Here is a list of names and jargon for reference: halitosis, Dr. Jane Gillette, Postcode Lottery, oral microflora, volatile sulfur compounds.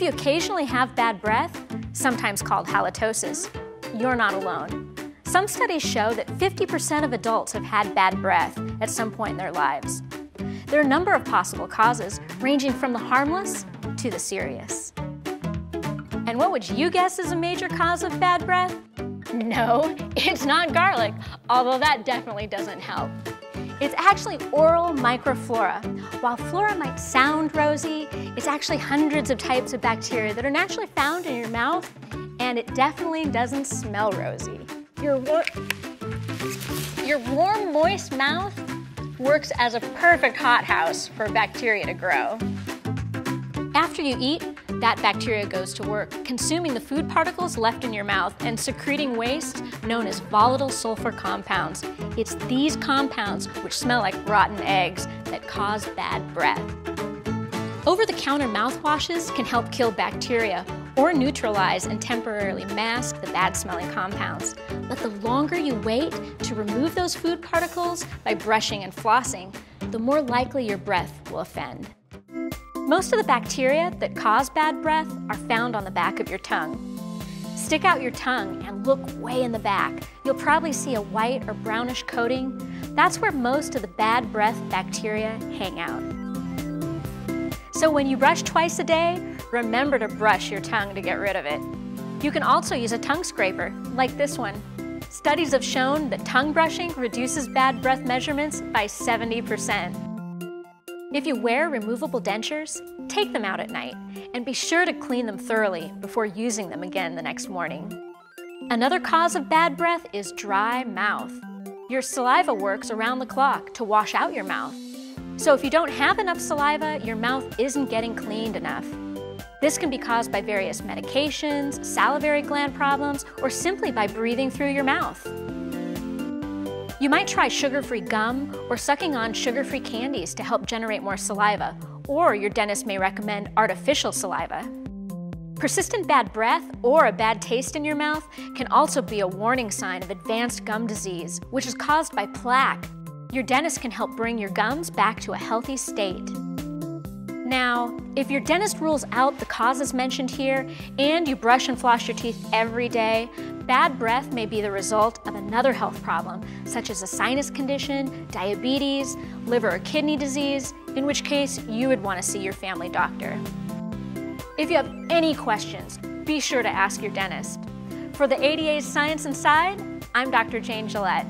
If you occasionally have bad breath, sometimes called halitosis, you're not alone. Some studies show that 50% of adults have had bad breath at some point in their lives. There are a number of possible causes, ranging from the harmless to the serious. And what would you guess is a major cause of bad breath? No, it's not garlic, although that definitely doesn't help. It's actually oral microflora. While flora might sound rosy, it's actually hundreds of types of bacteria that are naturally found in your mouth, and it definitely doesn't smell rosy. Your warm, moist mouth works as a perfect hothouse for bacteria to grow. After you eat, that bacteria goes to work, consuming the food particles left in your mouth and secreting waste known as volatile sulfur compounds. It's these compounds, which smell like rotten eggs, that cause bad breath. Over-the-counter mouthwashes can help kill bacteria or neutralize and temporarily mask the bad-smelling compounds. But the longer you wait to remove those food particles by brushing and flossing, the more likely your breath will offend. Most of the bacteria that cause bad breath are found on the back of your tongue. Stick out your tongue and look way in the back. You'll probably see a white or brownish coating. That's where most of the bad breath bacteria hang out. So when you brush twice a day, remember to brush your tongue to get rid of it. You can also use a tongue scraper, like this one. Studies have shown that tongue brushing reduces bad breath measurements by 70%. If you wear removable dentures, take them out at night and be sure to clean them thoroughly before using them again the next morning. Another cause of bad breath is dry mouth. Your saliva works around the clock to wash out your mouth. So if you don't have enough saliva, your mouth isn't getting cleaned enough. This can be caused by various medications, salivary gland problems, or simply by breathing through your mouth. You might try sugar-free gum or sucking on sugar-free candies to help generate more saliva, or your dentist may recommend artificial saliva. Persistent bad breath or a bad taste in your mouth can also be a warning sign of advanced gum disease, which is caused by plaque. Your dentist can help bring your gums back to a healthy state. Now, if your dentist rules out the causes mentioned here and you brush and floss your teeth every day, bad breath may be the result of another health problem, such as a sinus condition, diabetes, liver or kidney disease, in which case you would want to see your family doctor. If you have any questions, be sure to ask your dentist. For the ADA's Science Inside, I'm Dr. Jane Gillette.